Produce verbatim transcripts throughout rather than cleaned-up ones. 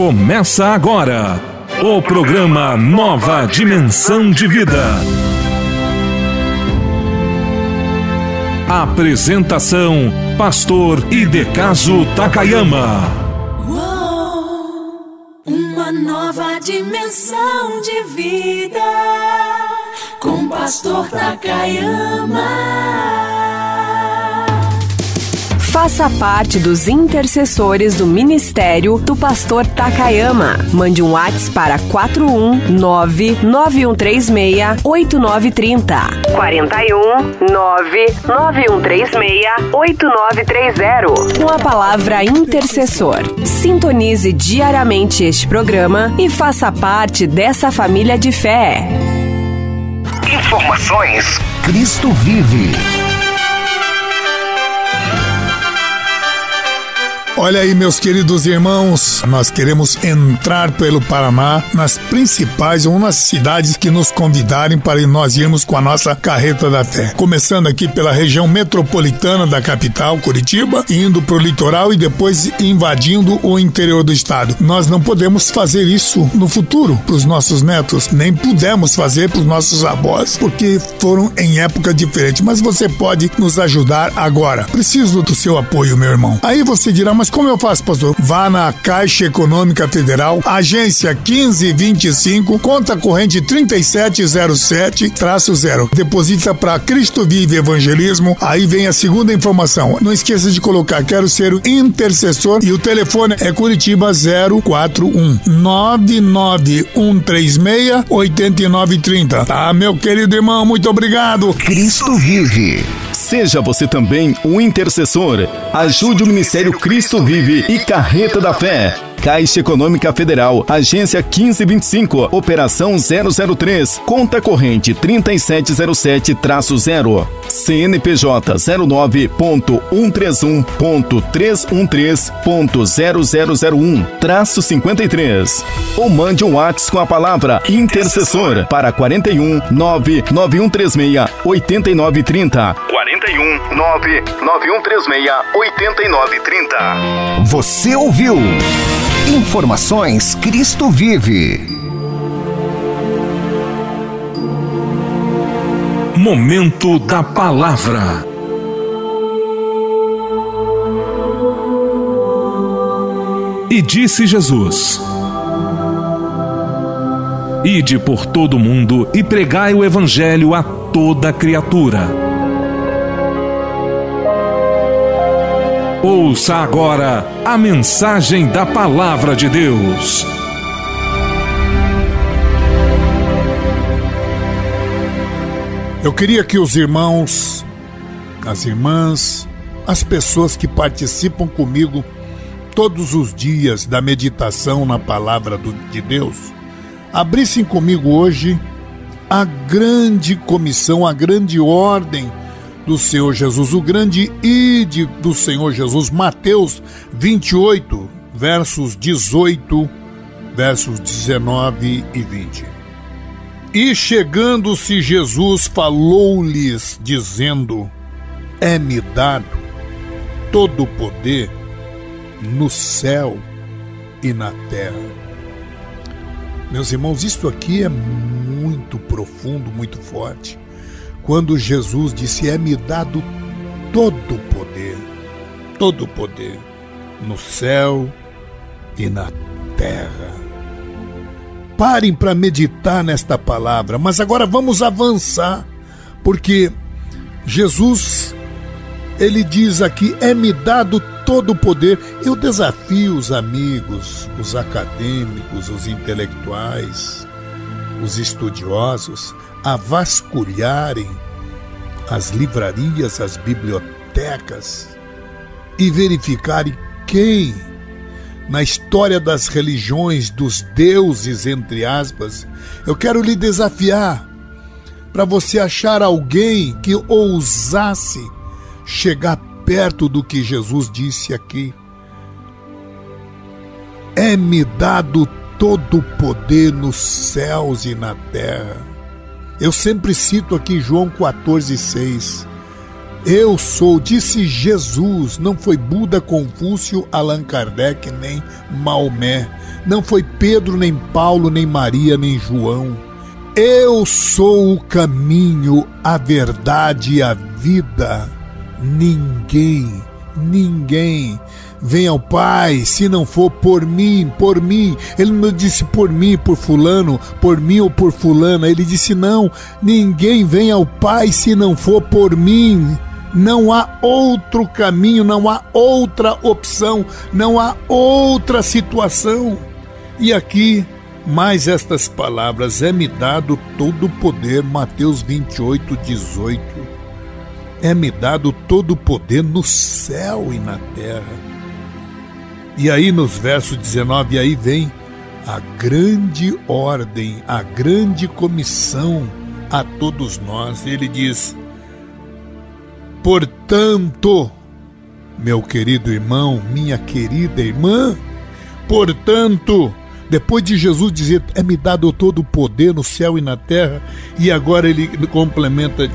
Começa agora o programa Nova Dimensão de Vida. Apresentação: Pastor Hidekazu Takayama. Uou, uma nova dimensão de vida com Pastor Takayama. Faça parte dos intercessores do Ministério do Pastor Takayama. Mande um WhatsApp para quatro um nove, nove um três seis, oito nove três zero. quatro um nove, nove um três seis, oito nove três zero. Com a palavra intercessor. Sintonize diariamente este programa e faça parte dessa família de fé. Informações: Cristo Vive. Olha aí, meus queridos irmãos, nós queremos entrar pelo Paraná nas principais ou nas cidades que nos convidarem para nós irmos com a nossa carreta da fé. Começando aqui pela região metropolitana da capital, Curitiba, indo para o litoral e depois invadindo o interior do estado. Nós não podemos fazer isso no futuro para os nossos netos, nem pudemos fazer para os nossos avós, porque foram em época diferente. Mas você pode nos ajudar agora. Preciso do seu apoio, meu irmão. Aí você dirá, mas como eu faço, pastor? Vá na Caixa Econômica Federal, agência quinze vinte e cinco, conta corrente trinta e sete zero sete, zero. Deposita para Cristo Vive Evangelismo. Aí vem a segunda informação. Não esqueça de colocar, quero ser o intercessor, e o telefone é Curitiba zero quatro um, nove nove um três seis, oito nove três zero. Tá, meu querido irmão, muito obrigado. Cristo Vive. Seja você também um intercessor. Ajude o Ministério Cristo Vive e Carreta da Fé. Caixa Econômica Federal, agência quinze vinte e cinco, operação zero zero três, conta corrente trinta e sete zero sete, zero. C N P J zero nove ponto um três um ponto trezentos e trinta e três ponto zero zero zero um, cinquenta e três. Ou mande um WhatsApp com a palavra intercessor para quatro um nove, nove um três seis, oito nove três zero. quatro um nove, nove um três seis, oito nove três zero. Você ouviu? Informações Cristo Vive. Momento da Palavra. E disse Jesus: Ide por todo o mundo e pregai o Evangelho a toda criatura. Ouça agora a mensagem da Palavra de Deus. Eu queria que os irmãos, as irmãs, as pessoas que participam comigo todos os dias da meditação na Palavra do, de Deus, abrissem comigo hoje a grande comissão, a grande ordem do Senhor Jesus, o grande ide do Senhor Jesus, Mateus vinte e oito, versos dezoito, versos dezenove e vinte. E chegando-se Jesus, falou-lhes, dizendo: É-me dado todo o poder no céu e na terra. Meus irmãos, isto aqui é muito profundo, muito forte. Quando Jesus disse: é-me dado todo o poder, todo o poder, no céu e na terra. Parem para meditar nesta palavra, mas agora vamos avançar, porque Jesus, ele diz aqui: é-me dado todo o poder. Eu desafio os amigos, os acadêmicos, os intelectuais, os estudiosos, a vasculharem as livrarias, as bibliotecas e verificarem quem, na história das religiões, dos deuses, entre aspas, eu quero lhe desafiar para você achar alguém que ousasse chegar perto do que Jesus disse aqui. É-me dado todo o poder nos céus e na terra. Eu sempre cito aqui João quatorze, seis. Eu sou, disse Jesus, não foi Buda, Confúcio, Allan Kardec, nem Maomé. Não foi Pedro, nem Paulo, nem Maria, nem João. Eu sou o caminho, a verdade e a vida. Ninguém, ninguém vem ao Pai se não for por mim, por mim. Ele não disse por mim, por fulano, por mim ou por fulana. Ele disse não, ninguém vem ao Pai se não for por mim. Não há outro caminho, não há outra opção, não há outra situação. E aqui, mais estas palavras: é-me dado todo o poder, Mateus vinte e oito, dezoito. É-me dado todo o poder no céu e na terra. E aí nos versos dezenove, e aí vem a grande ordem, a grande comissão a todos nós. Ele diz: portanto, meu querido irmão, minha querida irmã, portanto, depois de Jesus dizer, é-me dado todo o poder no céu e na terra, e agora ele complementa,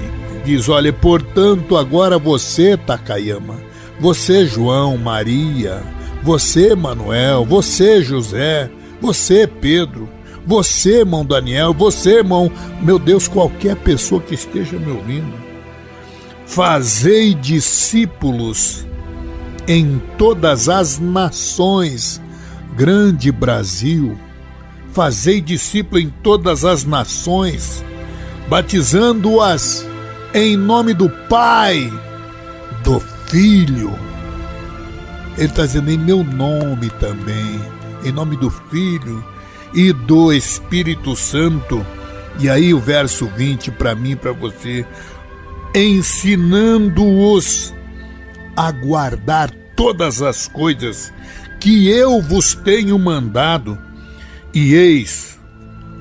diz, olha, portanto, agora você, Takayama, você, João, Maria, você, Manuel, você, José, você, Pedro, você, irmão Daniel, você, irmão, meu Deus, qualquer pessoa que esteja me ouvindo, fazei discípulos em todas as nações, grande Brasil, fazei discípulos em todas as nações, batizando-as em nome do Pai, do Filho. Ele está dizendo em meu nome também, em nome do Filho e do Espírito Santo. E aí o verso vinte para mim e para você: ensinando-os a guardar todas as coisas que eu vos tenho mandado, e eis,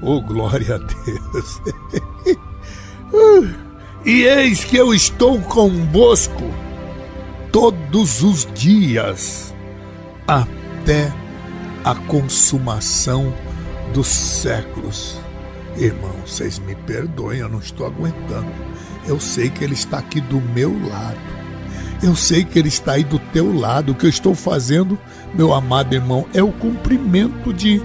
oh glória a Deus, e eis que eu estou convosco todos os dias, até a consumação dos séculos. Irmão, vocês me perdoem, eu não estou aguentando. Eu sei que Ele está aqui do meu lado. Eu sei que Ele está aí do teu lado. O que eu estou fazendo, meu amado irmão, é o cumprimento de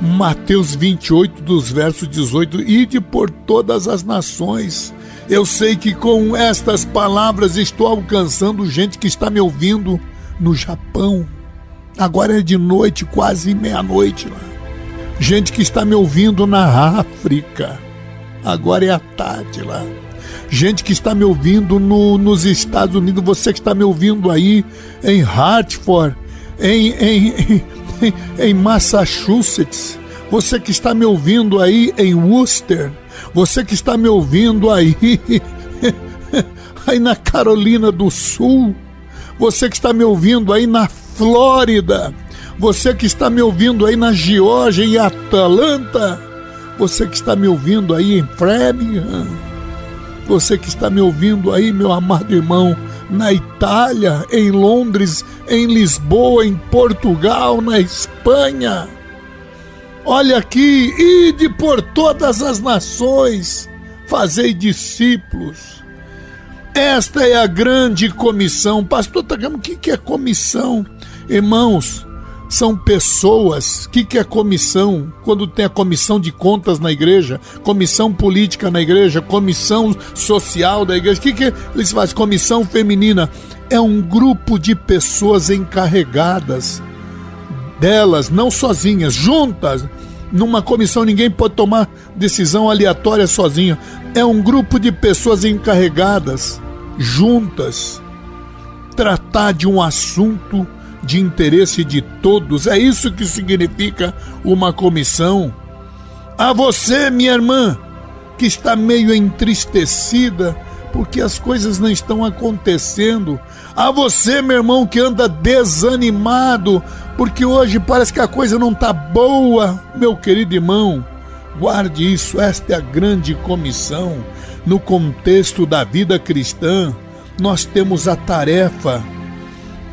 Mateus vinte e oito, dos versos dezoito. Ide por todas as nações. Eu sei que com estas palavras estou alcançando gente que está me ouvindo no Japão. Agora é de noite, quase meia-noite lá. Gente que está me ouvindo na África. Agora é a tarde lá. Gente que está me ouvindo no, nos Estados Unidos, você que está me ouvindo aí em Hartford, em, em, em, em Massachusetts, você que está me ouvindo aí em Worcester, você que está me ouvindo aí, aí na Carolina do Sul, você que está me ouvindo aí na Flórida, você que está me ouvindo aí na Geórgia e Atlanta, você que está me ouvindo aí em Framingham, você que está me ouvindo aí, meu amado irmão, na Itália, em Londres, em Lisboa, em Portugal, na Espanha. Olha aqui, ide por todas as nações, fazei discípulos. Esta é a grande comissão. Pastor Takayama, o que é comissão? Irmãos, são pessoas. O que, que é comissão? Quando tem a comissão de contas na igreja, comissão política na igreja, comissão social da igreja, o que, que eles fazem? Comissão feminina. É um grupo de pessoas encarregadas delas, não sozinhas, juntas. Numa comissão ninguém pode tomar decisão aleatória sozinha. É um grupo de pessoas encarregadas, juntas, tratar de um assunto de interesse de todos. É isso que significa uma comissão. A você, minha irmã, que está meio entristecida porque as coisas não estão acontecendo. A você, meu irmão, que anda desanimado porque hoje parece que a coisa não está boa. Meu querido irmão, guarde isso. Esta é a grande comissão. No contexto da vida cristã, nós temos a tarefa.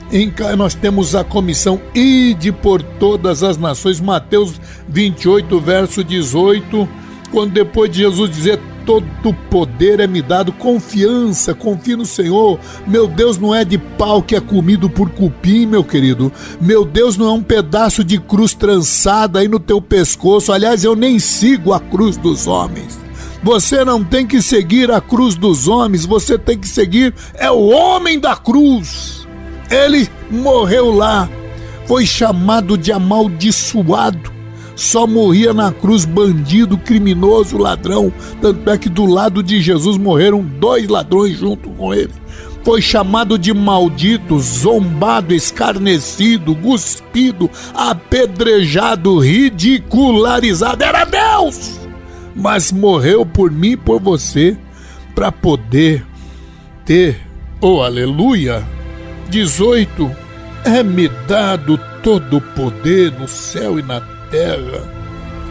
Em, nós temos a comissão, ide por todas as nações, Mateus vinte e oito, verso dezoito, quando depois de Jesus dizer todo poder é me dado. Confiança, confie no Senhor. Meu Deus não é de pau que é comido por cupim, meu querido. Meu Deus não é um pedaço de cruz trançada aí no teu pescoço. Aliás, eu nem sigo a cruz dos homens. Você não tem que seguir a cruz dos homens, você tem que seguir é o homem da cruz. Ele morreu lá, foi chamado de amaldiçoado. Só morria na cruz bandido, criminoso, ladrão. Tanto é que do lado de Jesus morreram dois ladrões junto com ele. Foi chamado de maldito, zombado, escarnecido, cuspido, apedrejado, ridicularizado. Era Deus! Mas morreu por mim e por você para poder ter, oh aleluia, dezoito, é-me dado todo o poder no céu e na terra. Terra,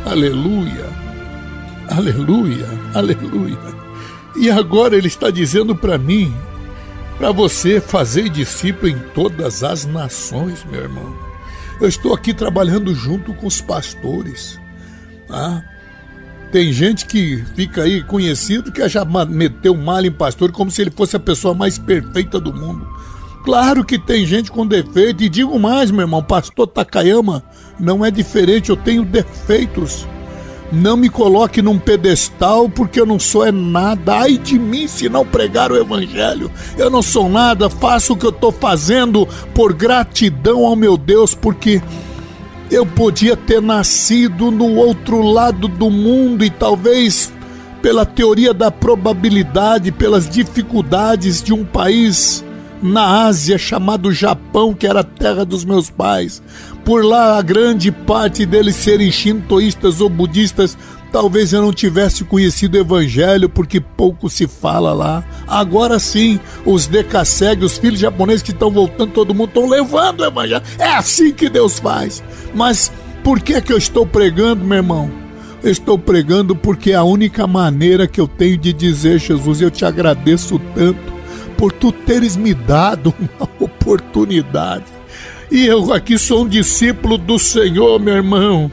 aleluia, aleluia, aleluia. E agora ele está dizendo para mim, para você, fazer discípulo em todas as nações, meu irmão. Eu estou aqui trabalhando junto com os pastores, tá? Tem gente que fica aí conhecido que já meteu malha em pastor como se ele fosse a pessoa mais perfeita do mundo. Claro que tem gente com defeito, e digo mais, meu irmão, pastor Takayama não é diferente, eu tenho defeitos. Não me coloque num pedestal, porque eu não sou é nada. Ai de mim se não pregar o evangelho. Eu não sou nada, faço o que eu estou fazendo por gratidão ao meu Deus, porque eu podia ter nascido no outro lado do mundo e talvez pela teoria da probabilidade, pelas dificuldades de um país na Ásia, chamado Japão, que era a terra dos meus pais. Por lá, a grande parte deles serem shintoístas ou budistas, talvez eu não tivesse conhecido o evangelho, porque pouco se fala lá. Agora sim, os Dekaseg, os filhos japoneses que estão voltando, todo mundo estão levando o evangelho. É assim que Deus faz. Mas por que que eu estou pregando, meu irmão? Eu estou pregando porque é a única maneira que eu tenho de dizer: Jesus, eu te agradeço tanto por tu teres me dado uma oportunidade. E eu aqui sou um discípulo do Senhor, meu irmão.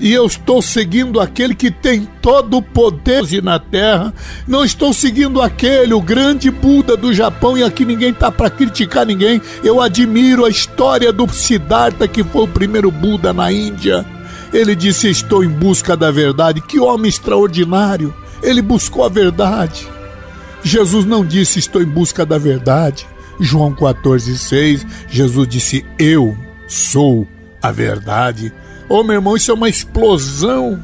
E eu estou seguindo aquele que tem todo o poder na terra. Não estou seguindo aquele, o grande Buda do Japão, e aqui ninguém está para criticar ninguém. Eu admiro a história do Siddhartha, que foi o primeiro Buda na Índia. Ele disse: estou em busca da verdade. Que homem extraordinário! Ele buscou a verdade. Jesus não disse: estou em busca da verdade. João quatorze, seis, Jesus disse: eu sou a verdade. Oh, meu irmão, isso é uma explosão,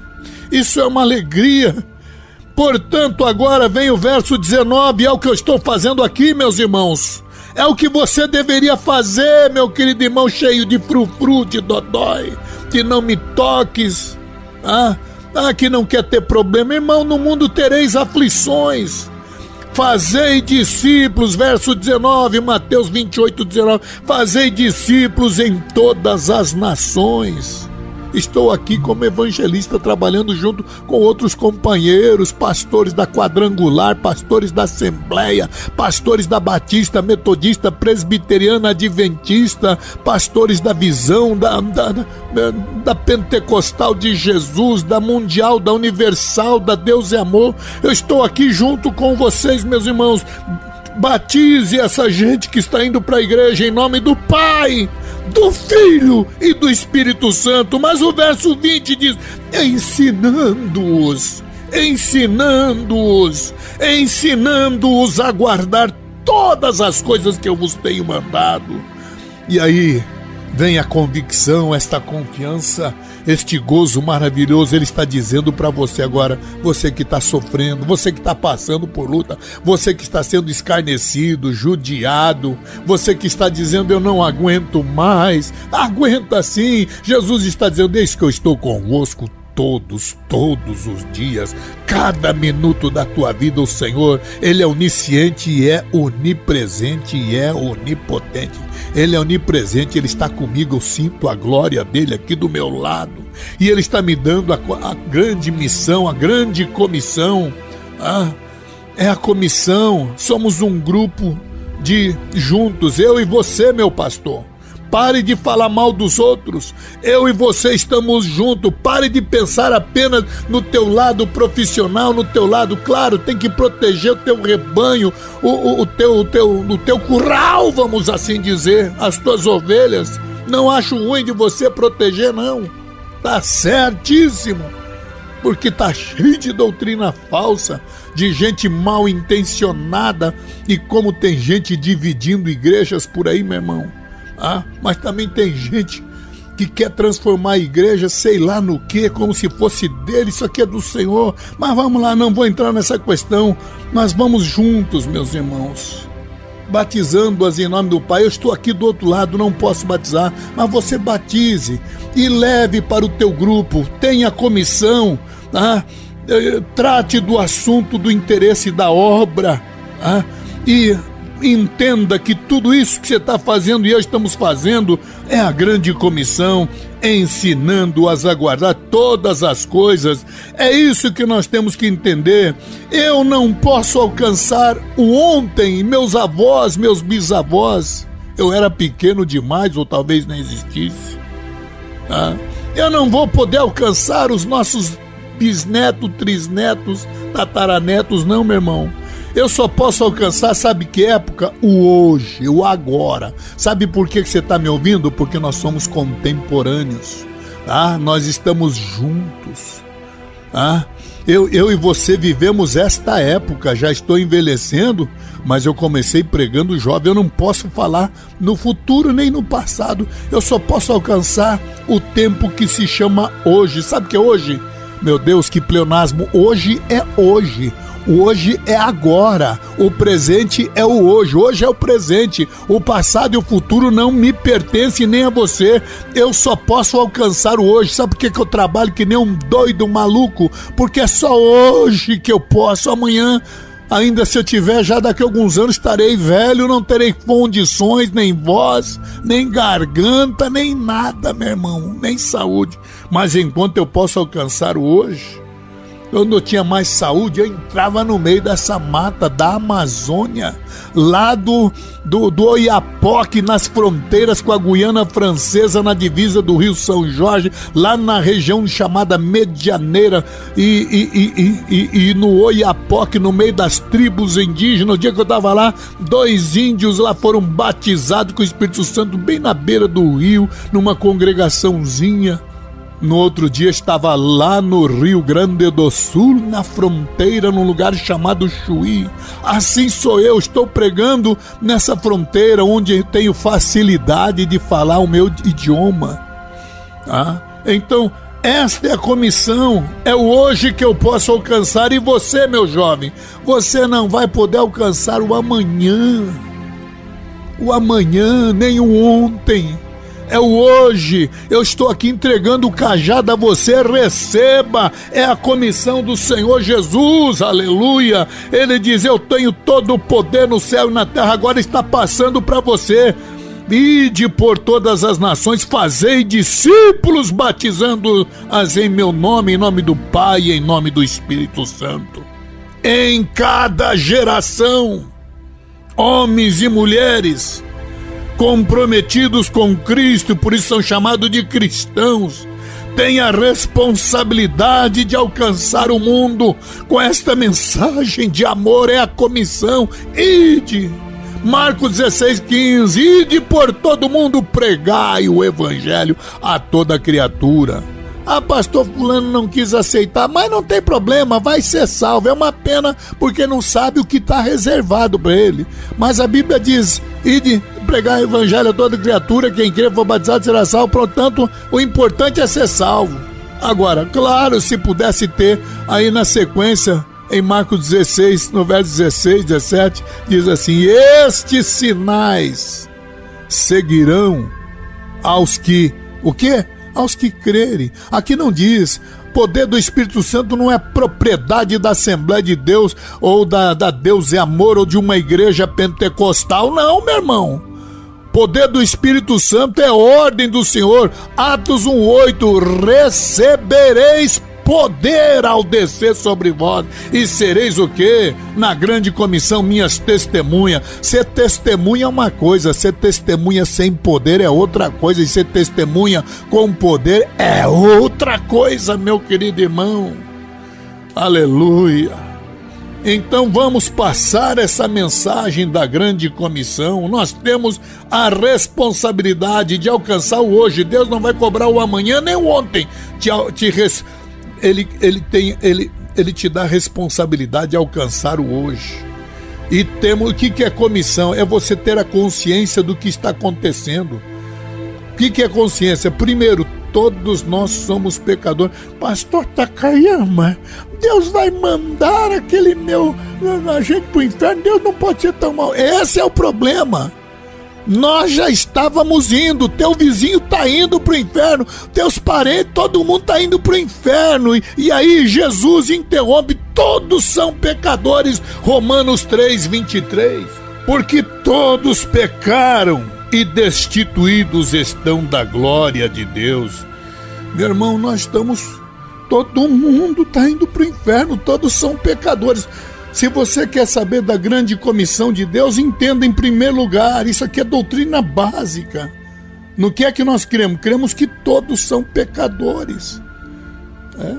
isso é uma alegria. Portanto, agora vem o verso dezenove, é o que eu estou fazendo aqui, meus irmãos. É o que você deveria fazer, meu querido irmão, cheio de frufru, de dodói, que não me toques, ah, ah, que não quer ter problema. Irmão, no mundo tereis aflições. Fazei discípulos, verso dezenove, Mateus vinte e oito, dezenove. Fazei discípulos em todas as nações. Estou aqui como evangelista, trabalhando junto com outros companheiros, pastores da Quadrangular, pastores da Assembleia, pastores da Batista, Metodista, Presbiteriana, Adventista, pastores da Visão, da, da, da, da Pentecostal de Jesus, da Mundial, da Universal, da Deus é Amor. Eu estou aqui junto com vocês, meus irmãos. Batize essa gente que está indo para a igreja em nome do Pai, do Filho e do Espírito Santo. Mas o verso vinte diz: ensinando-os, ensinando-os, ensinando-os a guardar todas as coisas que eu vos tenho mandado. E aí vem a convicção, esta confiança, este gozo maravilhoso. Ele está dizendo para você agora, você que está sofrendo, você que está passando por luta, você que está sendo escarnecido, judiado, você que está dizendo: eu não aguento mais. Aguenta sim. Jesus está dizendo: eis que eu estou convosco todos, todos os dias, cada minuto da tua vida. O Senhor, Ele é onisciente e é onipresente e é onipotente. Ele é onipresente, Ele está comigo, eu sinto a glória dEle aqui do meu lado. E Ele está me dando a, a grande missão, a grande comissão. Ah, é a comissão, somos um grupo de juntos, eu e você, meu pastor. Pare de falar mal dos outros. Eu e você estamos juntos. Pare de pensar apenas no teu lado profissional, no teu lado, claro, tem que proteger o teu rebanho, o, o, o, teu, o, teu, o teu curral, vamos assim dizer, as tuas ovelhas. Não acho ruim de você proteger, não. Tá certíssimo. Porque tá cheio de doutrina falsa, de gente mal intencionada, e como tem gente dividindo igrejas por aí, meu irmão. Ah, mas também tem gente que quer transformar a igreja, sei lá no que, como se fosse dele, isso aqui é do Senhor. Mas vamos lá, não vou entrar nessa questão. Nós vamos juntos, meus irmãos, batizando-as em nome do Pai. Eu estou aqui do outro lado, não posso batizar, mas você batize e leve para o teu grupo, tenha comissão, ah, trate do assunto do interesse da obra, ah, e... entenda que tudo isso que você está fazendo e eu estamos fazendo é a grande comissão, ensinando-as a guardar todas as coisas. É isso que nós temos que entender. Eu não posso alcançar o ontem, meus avós, meus bisavós. Eu era pequeno demais, ou talvez nem existisse. Tá? Eu não vou poder alcançar os nossos bisnetos, trisnetos, tataranetos, não, meu irmão. Eu só posso alcançar, sabe que época? O hoje, o agora. Sabe por que você está me ouvindo? Porque nós somos contemporâneos, tá? Nós estamos juntos, tá? Eu, eu e você vivemos esta época. Já estou envelhecendo, mas eu comecei pregando jovem. Eu não posso falar no futuro nem no passado. Eu só posso alcançar o tempo que se chama hoje. Sabe o que é hoje? Meu Deus, que pleonasmo. Hoje é hoje. O hoje é agora, o presente é o hoje, hoje é o presente, o passado e o futuro não me pertencem nem a você, eu só posso alcançar o hoje. Sabe por que que eu trabalho que nem um doido maluco? Porque é só hoje que eu posso, amanhã, ainda se eu tiver, já daqui a alguns anos estarei velho, não terei condições, nem voz, nem garganta, nem nada, meu irmão, nem saúde, mas enquanto eu posso alcançar o hoje... Quando eu tinha mais saúde, eu entrava no meio dessa mata da Amazônia, lá do, do, do Oiapoque, nas fronteiras com a Guiana Francesa, na divisa do Rio São Jorge, lá na região chamada Medianeira, e, e, e, e, e, e no Oiapoque, no meio das tribos indígenas. No dia que eu estava lá, dois índios lá foram batizados com o Espírito Santo, bem na beira do rio, numa congregaçãozinha. No outro dia estava lá no Rio Grande do Sul, na fronteira, num lugar chamado Chuí. Assim sou eu, estou pregando nessa fronteira onde tenho facilidade de falar o meu idioma. Ah, então, esta é a comissão, é o hoje que eu posso alcançar. E você, meu jovem, você não vai poder alcançar o amanhã. O amanhã, nem o ontem. É o hoje, eu estou aqui entregando o cajado a você, receba, é a comissão do Senhor Jesus, aleluia. Ele diz, eu tenho todo o poder no céu e na terra, agora está passando para você. Ide por todas as nações, fazei discípulos, batizando-as em meu nome, em nome do Pai e em nome do Espírito Santo. Em cada geração, homens e mulheres comprometidos com Cristo, por isso são chamados de cristãos, têm a responsabilidade de alcançar o mundo com esta mensagem de amor, é a comissão. Ide, Marcos dezesseis, quinze, ide por todo mundo, pregai o evangelho a toda criatura. Ah, pastor fulano não quis aceitar, mas não tem problema, vai ser salvo. É uma pena porque não sabe o que está reservado para ele. Mas a Bíblia diz, ide pregar o evangelho a toda criatura, quem crer for batizado será salvo, portanto, o importante é ser salvo. Agora, claro, se pudesse ter aí na sequência, em Marcos dezesseis, no verso dezesseis, dezessete, diz assim, estes sinais seguirão aos que, o quê? Aos que crerem. Aqui não diz, poder do Espírito Santo não é propriedade da Assembleia de Deus ou da, da Deus é Amor ou de uma igreja pentecostal, não, meu irmão. Poder do Espírito Santo é ordem do Senhor. Atos um, oito, recebereis poder ao descer sobre vós, e sereis o quê? Na grande comissão minhas testemunhas. Ser testemunha é uma coisa, ser testemunha sem poder é outra coisa, e ser testemunha com poder é outra coisa, meu querido irmão. Aleluia. Então vamos passar essa mensagem da grande comissão. Nós temos a responsabilidade de alcançar o hoje. Deus não vai cobrar o amanhã nem o ontem. Te, te res, ele, ele, tem, ele, ele te dá a responsabilidade de alcançar o hoje. E temos, o que, que é comissão? É você ter a consciência do que está acontecendo. O que, que é consciência? Primeiro, todos nós somos pecadores. Pastor Takayama, Deus vai mandar aquele meu a gente pro inferno, Deus não pode ser tão mal. Esse é o problema. Nós já estávamos indo, teu vizinho tá indo pro inferno, teus parentes, todo mundo tá indo pro inferno, e, e aí Jesus interrompe, todos são pecadores, Romanos três, vinte e três, porque todos pecaram e destituídos estão da glória de Deus. Meu irmão, nós estamos, todo mundo está indo para o inferno, todos são pecadores. Se você quer saber da grande comissão de Deus, entenda em primeiro lugar, isso aqui é doutrina básica. No que é que nós cremos? Cremos que todos são pecadores.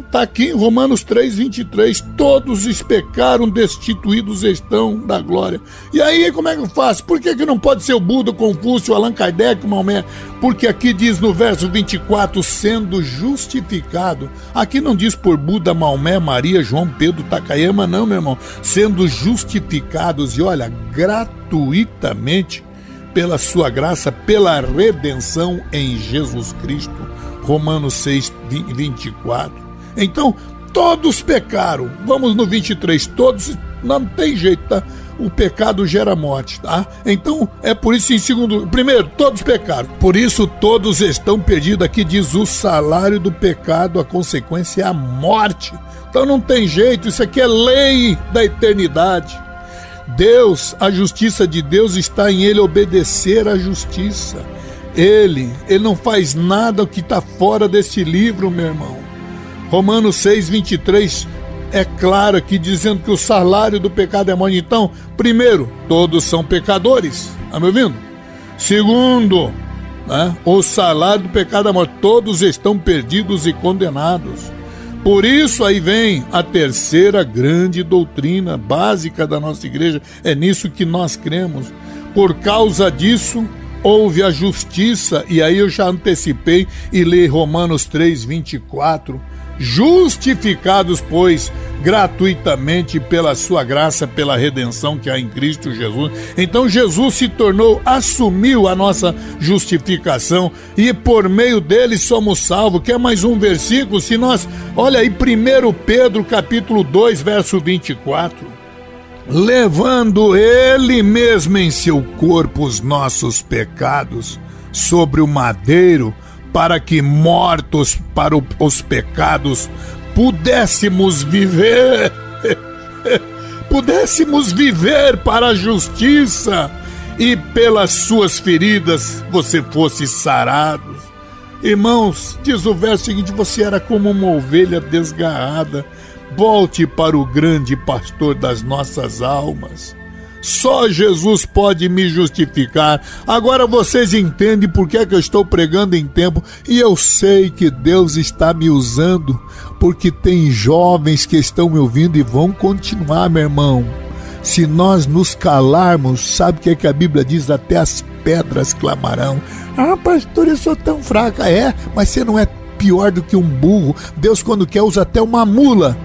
Está é, aqui em Romanos três, vinte e três, todos os pecaram, destituídos estão da glória. E aí como é que eu faço? Por que, que não pode ser o Buda, o Confúcio, Allan Kardec, o Maomé? Porque aqui diz no verso vinte e quatro, sendo justificado. Aqui não diz por Buda, Maomé, Maria, João, Pedro, Takayama, não, meu irmão. Sendo justificados, e olha, gratuitamente pela sua graça, pela redenção em Jesus Cristo. Romanos seis, vinte e quatro. Então, todos pecaram. Vamos no vinte e três. Todos, não tem jeito, tá? O pecado gera morte, tá? Então, é por isso, em segundo... Primeiro, todos pecaram. Por isso, todos estão perdidos. Aqui diz o salário do pecado, a consequência é a morte. Então, não tem jeito. Isso aqui é lei da eternidade. Deus, a justiça de Deus está em ele obedecer à justiça. Ele, ele não faz nada que está fora desse livro, meu irmão. Romanos seis, vinte e três, é claro aqui, dizendo que o salário do pecado é morte. Então, primeiro, todos são pecadores. Está me ouvindo? Segundo, né, o salário do pecado é morte. Todos estão perdidos e condenados. Por isso, aí vem a terceira grande doutrina básica da nossa igreja. É nisso que nós cremos. Por causa disso, houve a justiça, e aí eu já antecipei e li Romanos três, vinte e quatro. Justificados, pois, gratuitamente pela sua graça, pela redenção que há em Cristo Jesus. Então Jesus se tornou, assumiu a nossa justificação, e por meio dele somos salvos. Quer mais um versículo? Se nós, olha aí, primeiro Pedro capítulo dois, verso vinte e quatro. Levando ele mesmo em seu corpo os nossos pecados sobre o madeiro, para que mortos para os pecados pudéssemos viver, pudéssemos viver para a justiça, e pelas suas feridas você fosse sarado. Irmãos, diz o verso seguinte, você era como uma ovelha desgarrada, volte para o grande pastor das nossas almas. Só Jesus pode me justificar. Agora vocês entendem por que é que eu estou pregando em tempo. E eu sei que Deus está me usando, porque tem jovens que estão me ouvindo e vão continuar, meu irmão. Se nós nos calarmos, sabe o que é que a Bíblia diz? Até as pedras clamarão. Ah, pastor, eu sou tão fraca. É, mas você não é pior do que um burro. Deus, quando quer, usa até uma mula.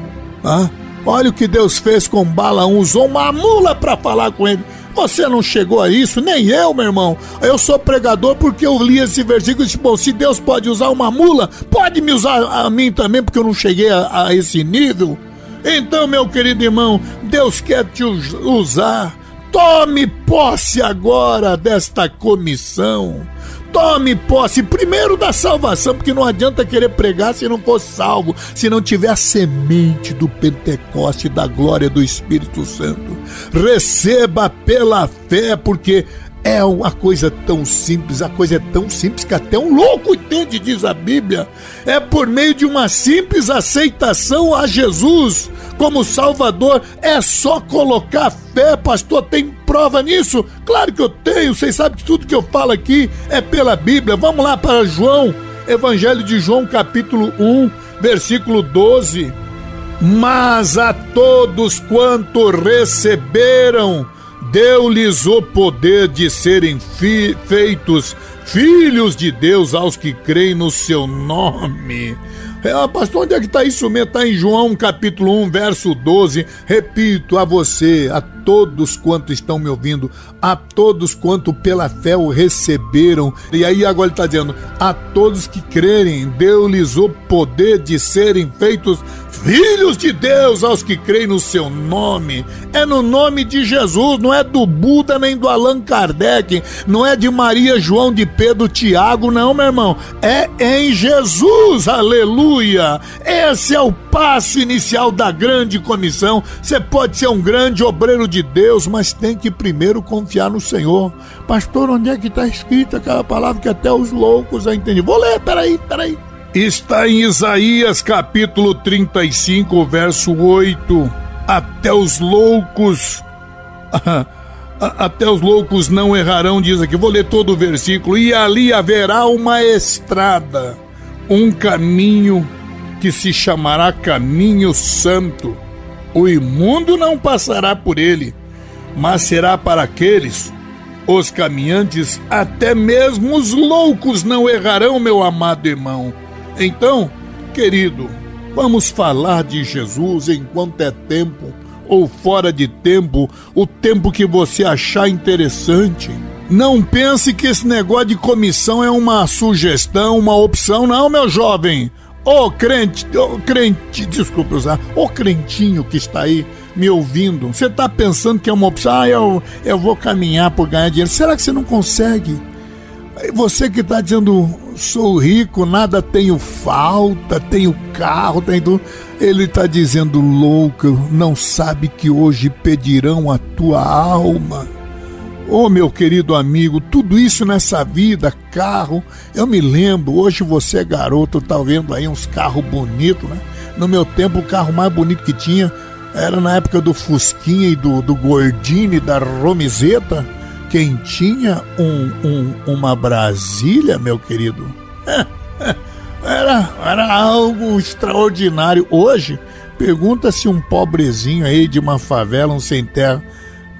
Ah, olha o que Deus fez com Balaão, usou uma mula para falar com ele. Você não chegou a isso, nem eu, meu irmão. Eu sou pregador porque eu li esse versículo e disse, bom, se Deus pode usar uma mula, pode me usar a mim também, porque eu não cheguei a, a esse nível. Então, meu querido irmão, Deus quer te usar. Tome posse agora desta comissão. Tome posse, primeiro da salvação, porque não adianta querer pregar se não for salvo, se não tiver a semente do Pentecoste, da glória do Espírito Santo. Receba pela fé, porque É uma coisa tão simples, a coisa é tão simples que até um louco entende, diz a Bíblia. É por meio de uma simples aceitação a Jesus como Salvador. É só colocar fé, pastor, tem prova nisso? Claro que eu tenho, vocês sabem que tudo que eu falo aqui é pela Bíblia. Vamos lá para João, Evangelho de João, capítulo um, versículo doze. Mas a todos quanto receberam, deu-lhes o poder de serem fi- feitos filhos de Deus aos que creem no seu nome. É, pastor, onde é que está isso mesmo? Está em João capítulo um, verso doze. Repito a você, a todos quanto estão me ouvindo, a todos quanto pela fé o receberam. E aí agora ele está dizendo, a todos que crerem, deu-lhes o poder de serem feitos filhos de Deus aos que creem no seu nome. É no nome de Jesus, não é do Buda nem do Allan Kardec, não é de Maria, João, de Pedro, Tiago, não, meu irmão. É em Jesus, aleluia. Esse é o passo inicial da grande comissão. Você pode ser um grande obreiro de Deus, mas tem que primeiro confiar no Senhor. Pastor, onde é que está escrita aquela palavra que até os loucos já entendem? Vou ler, peraí, peraí. Está em Isaías capítulo trinta e cinco, verso oito. Até os loucos até os loucos não errarão, diz aqui. Vou ler todo o versículo. E ali haverá uma estrada, um caminho que se chamará Caminho Santo. O imundo não passará por ele, mas será para aqueles os caminhantes. Até mesmo os loucos não errarão, meu amado irmão. Então, querido, vamos falar de Jesus enquanto é tempo ou fora de tempo, o tempo que você achar interessante. Não pense que esse negócio de comissão é uma sugestão, uma opção, não, meu jovem. Ô crente, ô crente, desculpa usar, ô crentinho que está aí me ouvindo, você está pensando que é uma opção, ah, eu, eu vou caminhar por ganhar dinheiro. Será que você não consegue? Você que está dizendo, sou rico, nada tenho falta, tenho carro, tenho tudo. Ele está dizendo, louco, não sabe que hoje pedirão a tua alma. Ô, meu querido amigo, tudo isso nessa vida, carro, eu me lembro, hoje você é garoto, tá vendo aí uns carros bonitos, né? No meu tempo o carro mais bonito que tinha era na época do Fusquinha e do, do Gordini, da Romizeta. Quem tinha um, um, uma Brasília, meu querido, era, era algo extraordinário. Hoje, pergunta se um pobrezinho aí de uma favela, um sem terra,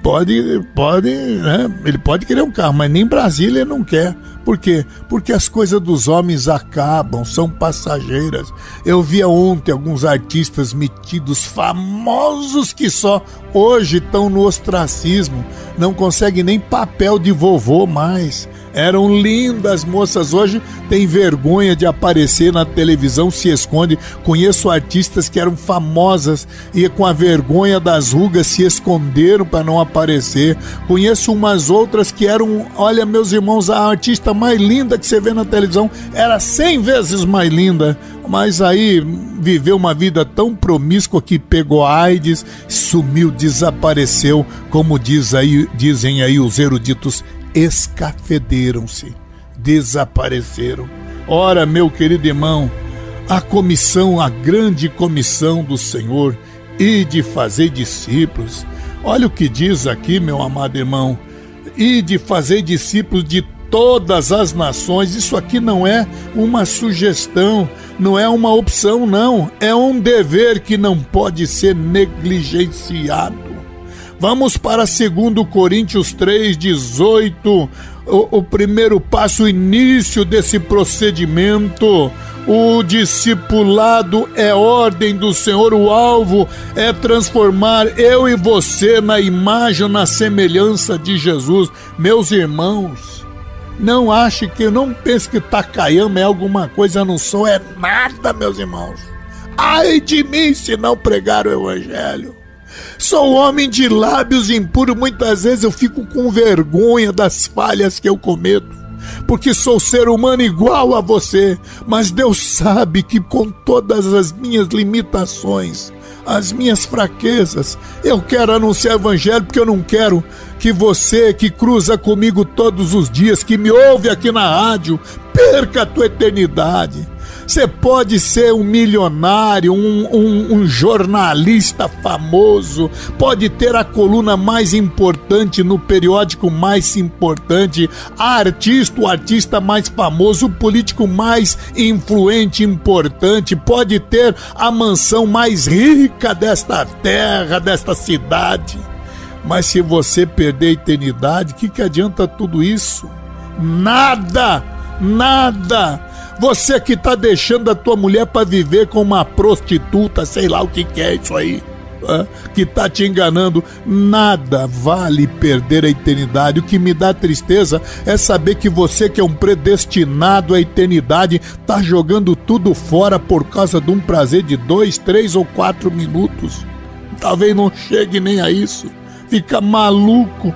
pode, pode, né? Ele pode querer um carro, mas nem Brasília ele não quer. Por quê? Porque as coisas dos homens acabam, são passageiras. Eu via ontem alguns artistas metidos, famosos que só, hoje estão no ostracismo, não conseguem nem papel de vovô mais. Eram lindas moças, hoje tem vergonha de aparecer na televisão, se esconde. Conheço artistas que eram famosas e com a vergonha das rugas se esconderam para não aparecer. Conheço umas outras que eram, olha, meus irmãos, a artista mais linda que você vê na televisão era cem vezes mais linda, mas aí viveu uma vida tão promíscua que pegou AIDS, sumiu, desapareceu, como diz aí, dizem aí os eruditos, escafederam-se, desapareceram. Ora, meu querido irmão, a comissão, a grande comissão do Senhor, ide fazer discípulos. Olha o que diz aqui, meu amado irmão, ide fazer discípulos de todas as nações. Isso aqui não é uma sugestão, não é uma opção, não. É um dever que não pode ser negligenciado. Vamos para segundo Coríntios três, dezoito, o, o primeiro passo, o início desse procedimento. O discipulado é ordem do Senhor, o alvo é transformar eu e você na imagem, na semelhança de Jesus. Meus irmãos, não ache que, não pense que Takayama é alguma coisa, não sou, é nada, meus irmãos. Ai de mim se não pregar o Evangelho. Sou homem de lábios impuros, muitas vezes eu fico com vergonha das falhas que eu cometo, porque sou ser humano igual a você, mas Deus sabe que com todas as minhas limitações, as minhas fraquezas. Eu quero anunciar o evangelho porque eu não quero que você que cruza comigo todos os dias, que me ouve aqui na rádio, perca a tua eternidade. Você pode ser um milionário, um, um, um jornalista famoso, pode ter a coluna mais importante no periódico mais importante, a artista, o artista mais famoso, o político mais influente, importante, pode ter a mansão mais rica desta terra, desta cidade. Mas se você perder a eternidade, que que adianta tudo isso? Nada, nada. Você que tá deixando a tua mulher para viver com uma prostituta, sei lá o que que é isso aí, que tá te enganando, nada vale perder a eternidade. O que me dá tristeza é saber que você que é um predestinado à eternidade tá jogando tudo fora por causa de um prazer de dois, três ou quatro minutos. Talvez não chegue nem a isso. Fica maluco.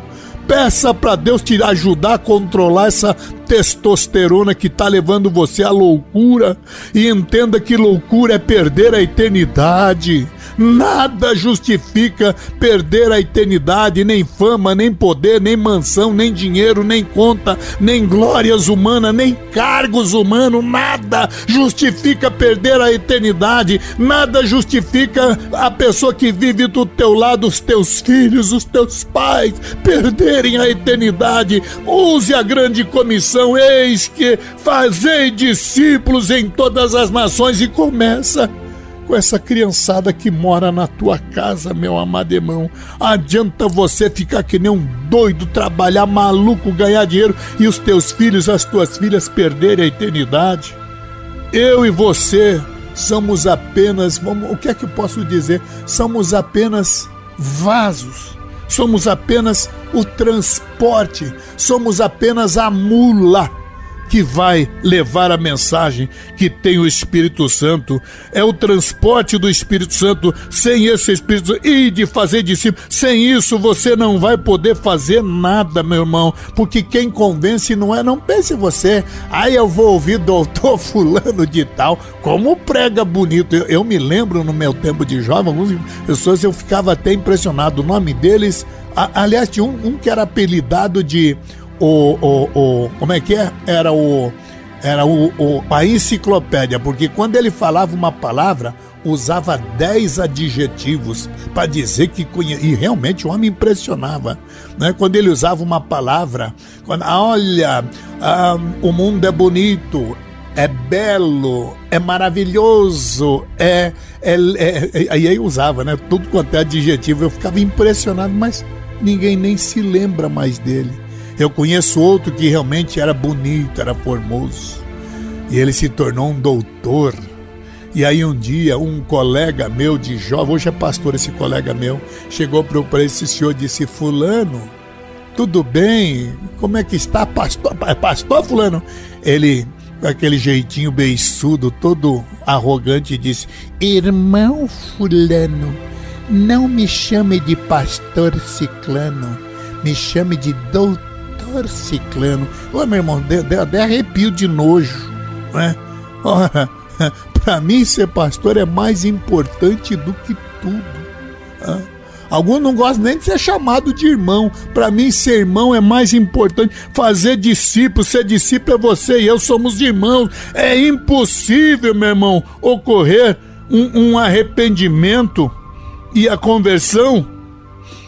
Peça para Deus te ajudar a controlar essa testosterona que está levando você à loucura. E entenda que loucura é perder a eternidade. Nada justifica perder a eternidade, nem fama, nem poder, nem mansão, nem dinheiro, nem conta, nem glórias humanas, nem cargos humanos. Nada justifica perder a eternidade. Nada justifica a pessoa que vive do teu lado, os teus filhos, os teus pais, perderem a eternidade. Use a grande comissão, eis que fazei discípulos em todas as nações, e começa com essa criançada que mora na tua casa, meu amado irmão. Adianta você ficar que nem um doido, trabalhar maluco, ganhar dinheiro e os teus filhos, as tuas filhas perderem a eternidade. Eu e você somos apenas, vamos, o que é que eu posso dizer? Somos apenas vasos. Somos apenas o transporte. Somos apenas a mula que vai levar a mensagem que tem o Espírito Santo. É o transporte do Espírito Santo. Sem esse Espírito Santo, e de fazer discípulo, sem isso você não vai poder fazer nada, meu irmão, porque quem convence não é, não pense você, aí ah, eu vou ouvir doutor fulano de tal, como prega bonito. eu, eu me lembro no meu tempo de jovem, algumas pessoas eu ficava até impressionado, o nome deles, a, aliás tinha um, um que era apelidado de O, o, o, como é que é? Era o, era o, o, a enciclopédia, porque quando ele falava uma palavra, usava dez adjetivos para dizer que conhecia, e realmente o homem impressionava, né? Quando ele usava uma palavra, quando, olha, ah, o mundo é bonito, é belo, é maravilhoso, é, é, é, é, aí aí usava, né? Tudo quanto é adjetivo, eu ficava impressionado, mas ninguém nem se lembra mais dele. Eu conheço outro que realmente era bonito, era formoso, e ele se tornou um doutor. E aí um dia um colega meu de jovem, hoje é pastor esse colega meu, chegou para esse senhor e disse: fulano, tudo bem? Como é que está, pastor? Pastor fulano? Ele, com aquele jeitinho beiçudo, todo arrogante, disse: irmão fulano, não me chame de pastor ciclano, me chame de doutor ciclano. Ô meu irmão, até arrepio de nojo, né? Ora, pra mim ser pastor é mais importante do que tudo, né? Alguns não gostam nem de ser chamado de irmão. Pra mim ser irmão é mais importante. Fazer discípulo, ser discípulo é você e eu, somos irmãos. É impossível, meu irmão, ocorrer um, um arrependimento e a conversão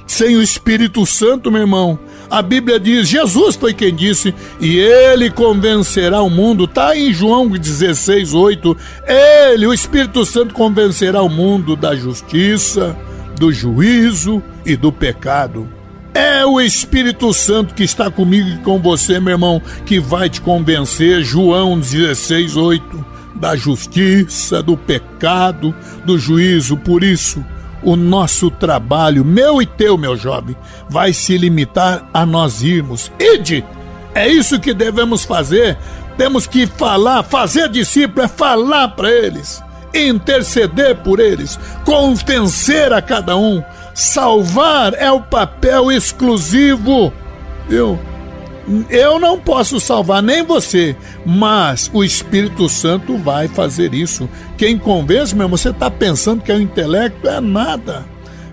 sem o Espírito Santo, meu irmão. A Bíblia diz, Jesus foi quem disse, e ele convencerá o mundo, está em João dezesseis, oito, ele, o Espírito Santo, convencerá o mundo da justiça, do juízo e do pecado. É o Espírito Santo que está comigo e com você, meu irmão, que vai te convencer, João dezesseis, oito, da justiça, do pecado, do juízo. Por isso, o nosso trabalho, meu e teu, meu jovem, vai se limitar a nós irmos. Ide! É isso que devemos fazer. Temos que falar, fazer discípulo é falar para eles, interceder por eles, convencer a cada um. Salvar é o papel exclusivo, viu? eu não posso salvar nem você, mas o Espírito Santo vai fazer isso. Quem convence, meu irmão, você está pensando que é o intelecto? É nada.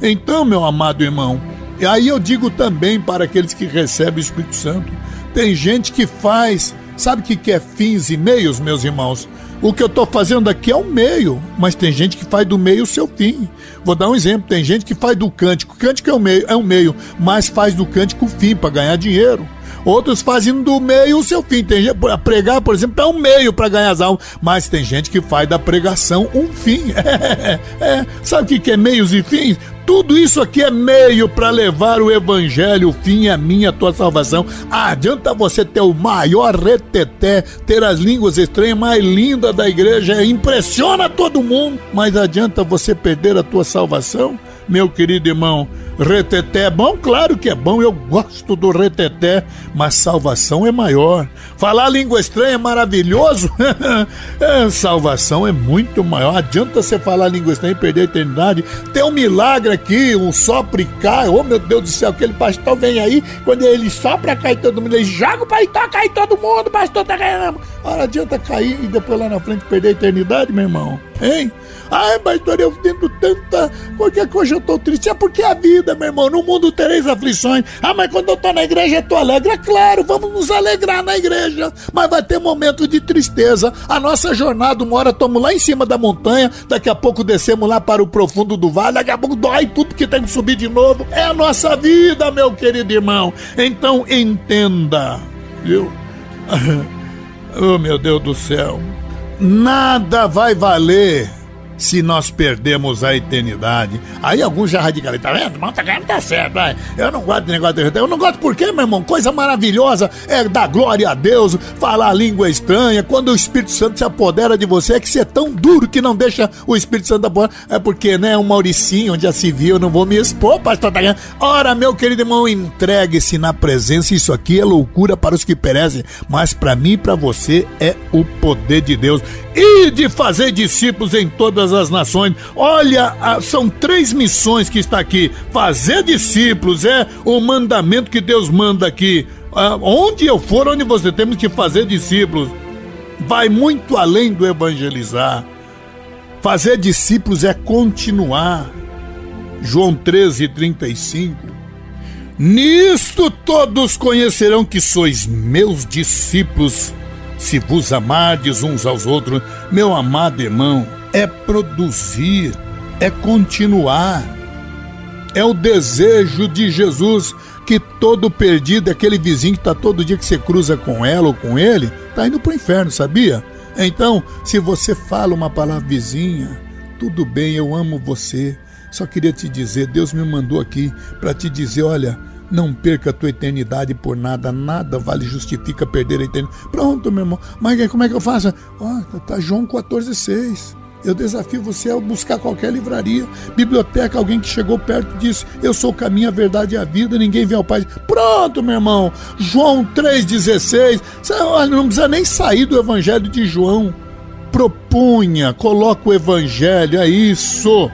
Então, meu amado irmão, e aí eu digo também para aqueles que recebem o Espírito Santo, tem gente que faz, sabe o que, que é fins e meios, meus irmãos? O que eu estou fazendo aqui é o meio, mas tem gente que faz do meio o seu fim. Vou dar um exemplo, tem gente que faz do cântico, o cântico é o meio, é o meio, mas faz do cântico o fim para ganhar dinheiro. Outros fazem do meio o seu fim. Tem gente, pregar, por exemplo, é um meio para ganhar as almas, mas tem gente que faz da pregação um fim. É, é, é. Sabe o que é meios e fins? Tudo isso aqui é meio para levar o evangelho, o fim é a minha, a tua salvação. Ah, adianta você ter o maior reteté, ter as línguas estranhas mais lindas da igreja, impressiona todo mundo, mas adianta você perder a tua salvação? Meu querido irmão, reteté é bom? Claro que é bom, eu gosto do reteté, mas salvação é maior. Falar língua estranha é maravilhoso? É, salvação é muito maior. Adianta você falar língua estranha e perder a eternidade? Tem um milagre aqui, um sopro e cai. Oh, meu Deus do céu, aquele pastor vem aí, quando ele sopra, cai todo mundo, ele joga o pastor, cai todo mundo, pastor tá caindo. Ora, adianta cair e depois lá na frente perder a eternidade, meu irmão? Hein? Ai, pastor, eu tento tanta... Qualquer coisa eu tô triste. É porque a vida, meu irmão, no mundo tereis aflições. Ah, mas quando eu tô na igreja eu tô alegre. É claro, vamos nos alegrar na igreja. Mas vai ter momento de tristeza. A nossa jornada, uma hora estamos lá em cima da montanha, daqui a pouco descemos lá para o profundo do vale, daqui a pouco dói tudo porque tem que subir de novo. É a nossa vida, meu querido irmão. Então, entenda. Viu? Oh, meu Deus do céu. Nada vai valer se nós perdemos a eternidade. Aí alguns já radicalizam, tá vendo? Irmão, tá ganhando, tá certo, vai. Eu não gosto de negócio de eternidade. Eu não gosto por quê, meu irmão? Coisa maravilhosa é dar glória a Deus, falar língua estranha. Quando o Espírito Santo se apodera de você, é que você é tão duro que não deixa o Espírito Santo apoderar. É porque, né, um Mauricinho, onde já se viu, eu não vou me expor, pastor, tá ganhando. Ora, meu querido irmão, entregue-se na presença. Isso aqui é loucura para os que perecem, mas para mim e para você é o poder de Deus. E de fazer discípulos em todas as nações. Olha, são três missões que está aqui. Fazer discípulos é o mandamento que Deus manda aqui. Onde eu for, onde você, temos que fazer discípulos. Vai muito além do evangelizar. Fazer discípulos é continuar. João treze, trinta e cinco. Nisto todos conhecerão que sois meus discípulos, se vos amardes uns aos outros. Meu amado irmão, é produzir, é continuar. É o desejo de Jesus que todo perdido, aquele vizinho que está todo dia que você cruza com ela ou com ele, está indo para o inferno, sabia? Então, se você fala uma palavra, vizinha, tudo bem, eu amo você, só queria te dizer, Deus me mandou aqui para te dizer, olha, não perca a tua eternidade por nada. Nada vale, justifica perder a eternidade. Pronto, meu irmão. Mas como é que eu faço? Ó, oh, tá João quatorze, seis. Eu desafio você a buscar qualquer livraria, biblioteca, alguém que chegou perto disso. Eu sou o caminho, a verdade e a vida, ninguém vem ao Pai. Pronto, meu irmão. João três, dezesseis. Não precisa nem sair do evangelho de João. Propunha, coloca o evangelho. É isso.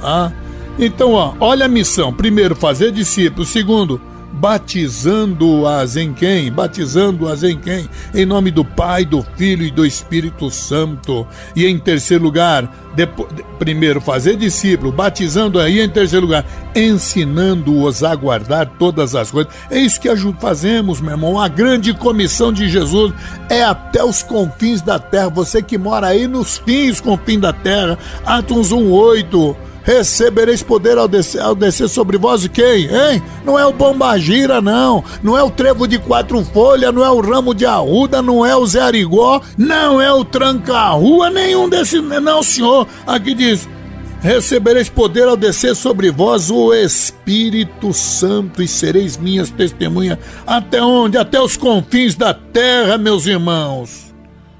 Ah, então, ó, olha a missão. Primeiro, fazer discípulos. Segundo, batizando-as em quem? Batizando-as em quem? Em nome do Pai, do Filho e do Espírito Santo. E em terceiro lugar, depo... primeiro, fazer discípulo, batizando aí, em terceiro lugar, ensinando-os a guardar todas as coisas. É isso que fazemos, meu irmão. A grande comissão de Jesus é até os confins da terra. Você que mora aí nos fins, confins da terra. Atos um, oito. Recebereis poder ao descer, ao descer sobre vós quem, hein? Não é o Bombagira, não. Não é o trevo de quatro folhas, não é o ramo de arruda, não é o Zé Arigó, não é o tranca-rua, nenhum desses, não, senhor. Aqui diz, recebereis poder ao descer sobre vós o Espírito Santo e sereis minhas testemunhas. Até onde? Até os confins da terra, meus irmãos.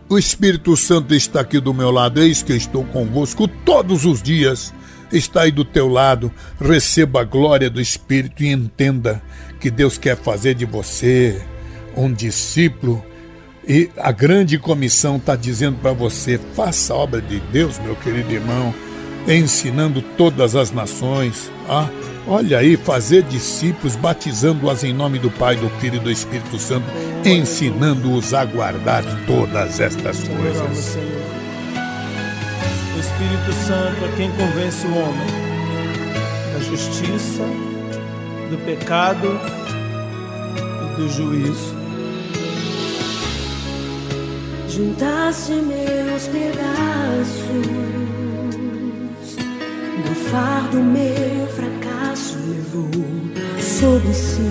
O Espírito Santo está aqui do meu lado, eis que eu estou convosco todos os dias. Está aí do teu lado, receba a glória do Espírito e entenda que Deus quer fazer de você um discípulo. E a grande comissão está dizendo para você, faça a obra de Deus, meu querido irmão, ensinando todas as nações. Ah, olha aí, fazer discípulos, batizando-as em nome do Pai, do Filho e do Espírito Santo, ensinando-os a guardar todas estas coisas. O Espírito Santo é quem convence o homem da justiça, do pecado e do juízo. Juntaste meus pedaços, do fardo meu fracasso levou sobre si.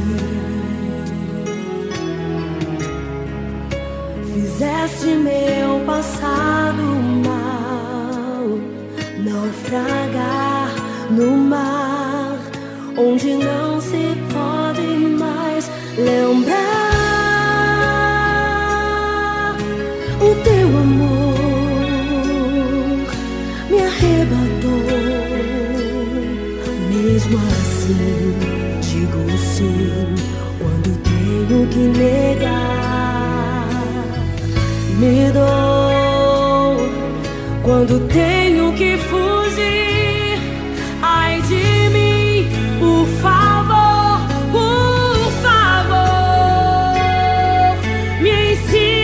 Fizeste meu passado mal naufragar no mar, onde não se pode mais lembrar. O teu amor me arrebatou. Mesmo assim, digo sim quando tenho que negar. Me dou quando tenho que fugir. Ai de mim, por favor, por favor, me ensina.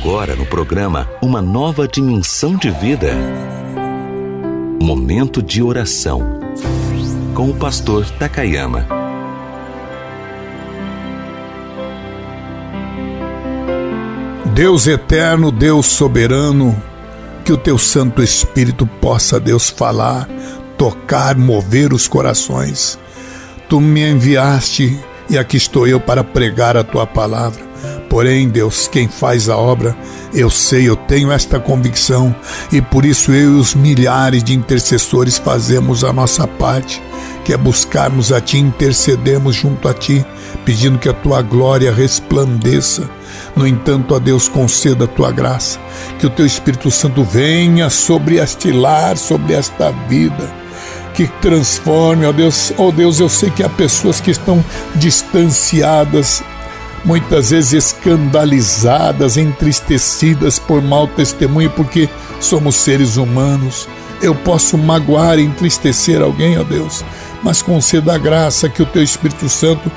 Agora no programa, uma nova dimensão de vida. Momento de oração com o pastor Takayama. Deus eterno, Deus soberano, que o teu Santo Espírito possa, Deus, falar, tocar, mover os corações. Tu me enviaste e aqui estou eu para pregar a tua palavra. Porém, Deus, quem faz a obra, eu sei, eu tenho esta convicção, e por isso eu e os milhares de intercessores fazemos a nossa parte, que é buscarmos a Ti, intercedermos junto a Ti, pedindo que a Tua glória resplandeça. No entanto, a Deus, conceda a Tua graça, que o Teu Espírito Santo venha sobre este lar, sobre esta vida, que transforme, ó Deus. Ó Deus, eu sei que há pessoas que estão distanciadas, muitas vezes escandalizadas, entristecidas por mau testemunho, porque somos seres humanos. Eu posso magoar e entristecer alguém, ó Deus, mas conceda a graça que o Teu Espírito Santo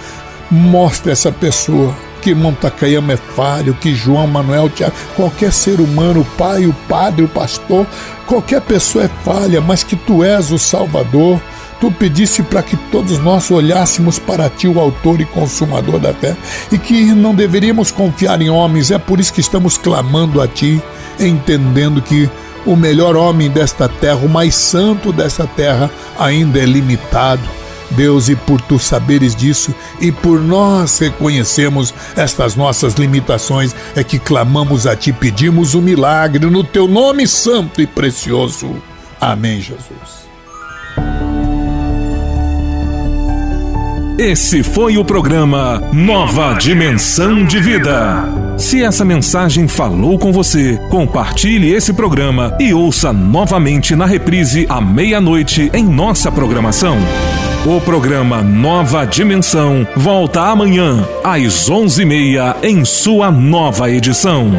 mostre a essa pessoa que irmão Takayama é falho, que João, Manuel, Tiago, qualquer ser humano, o pai, o padre, o pastor, qualquer pessoa é falha, mas que Tu és o Salvador. Tu pediste para que todos nós olhássemos para Ti, o autor e consumador da fé, e que não deveríamos confiar em homens. É por isso que estamos clamando a Ti, entendendo que o melhor homem desta terra, o mais santo desta terra, ainda é limitado. Deus, e por Tu saberes disso, e por nós reconhecermos estas nossas limitações, é que clamamos a Ti, pedimos o milagre no Teu nome santo e precioso. Amém, Jesus. Esse foi o programa Nova Dimensão de Vida. Se essa mensagem falou com você, compartilhe esse programa e ouça novamente na reprise à meia-noite em nossa programação. O programa Nova Dimensão volta amanhã às onze e meia em sua nova edição.